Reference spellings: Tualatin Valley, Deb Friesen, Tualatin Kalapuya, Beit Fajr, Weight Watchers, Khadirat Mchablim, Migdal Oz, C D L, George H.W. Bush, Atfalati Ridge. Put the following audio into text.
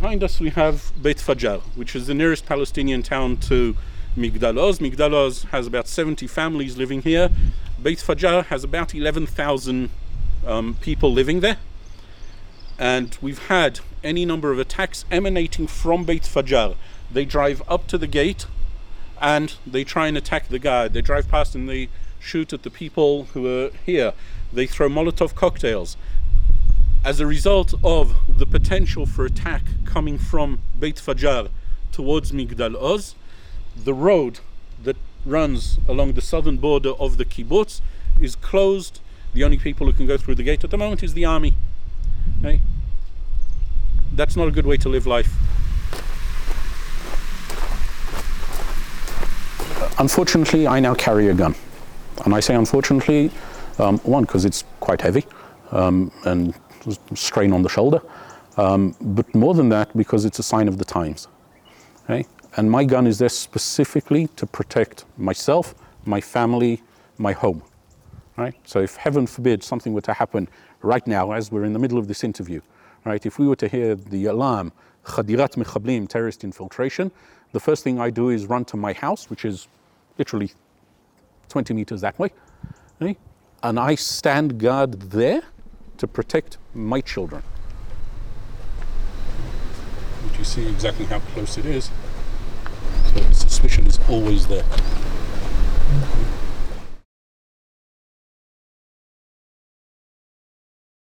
Behind us we have Beit Fajr, which is the nearest Palestinian town to Migdal Oz. Migdal Oz has about 70 families living here. Beit Fajr has about 11,000 people living there. And we've had any number of attacks emanating from Beit Fajr. They drive up to the gate and they try and attack the guard. They drive past and they shoot at the people who are here. They throw Molotov cocktails. As a result of the potential for attack coming from Beit Fajr towards Migdal Oz, the road that runs along the southern border of the kibbutz is closed. The only people who can go through the gate at the moment is the army. Okay? That's not a good way to live life. Unfortunately, I now carry a gun. And I say unfortunately, one, because it's quite heavy and strain on the shoulder, but more than that, because it's a sign of the times. Okay? And my gun is there specifically to protect myself, my family, my home. Right? So if heaven forbid something were to happen right now, as we're in the middle of this interview, right? If we were to hear the alarm, Khadirat Mchablim, terrorist infiltration, the first thing I do is run to my house, which is literally 20 meters that way, right? And I stand guard there to protect my children. But you see exactly how close it is, so the suspicion is always there.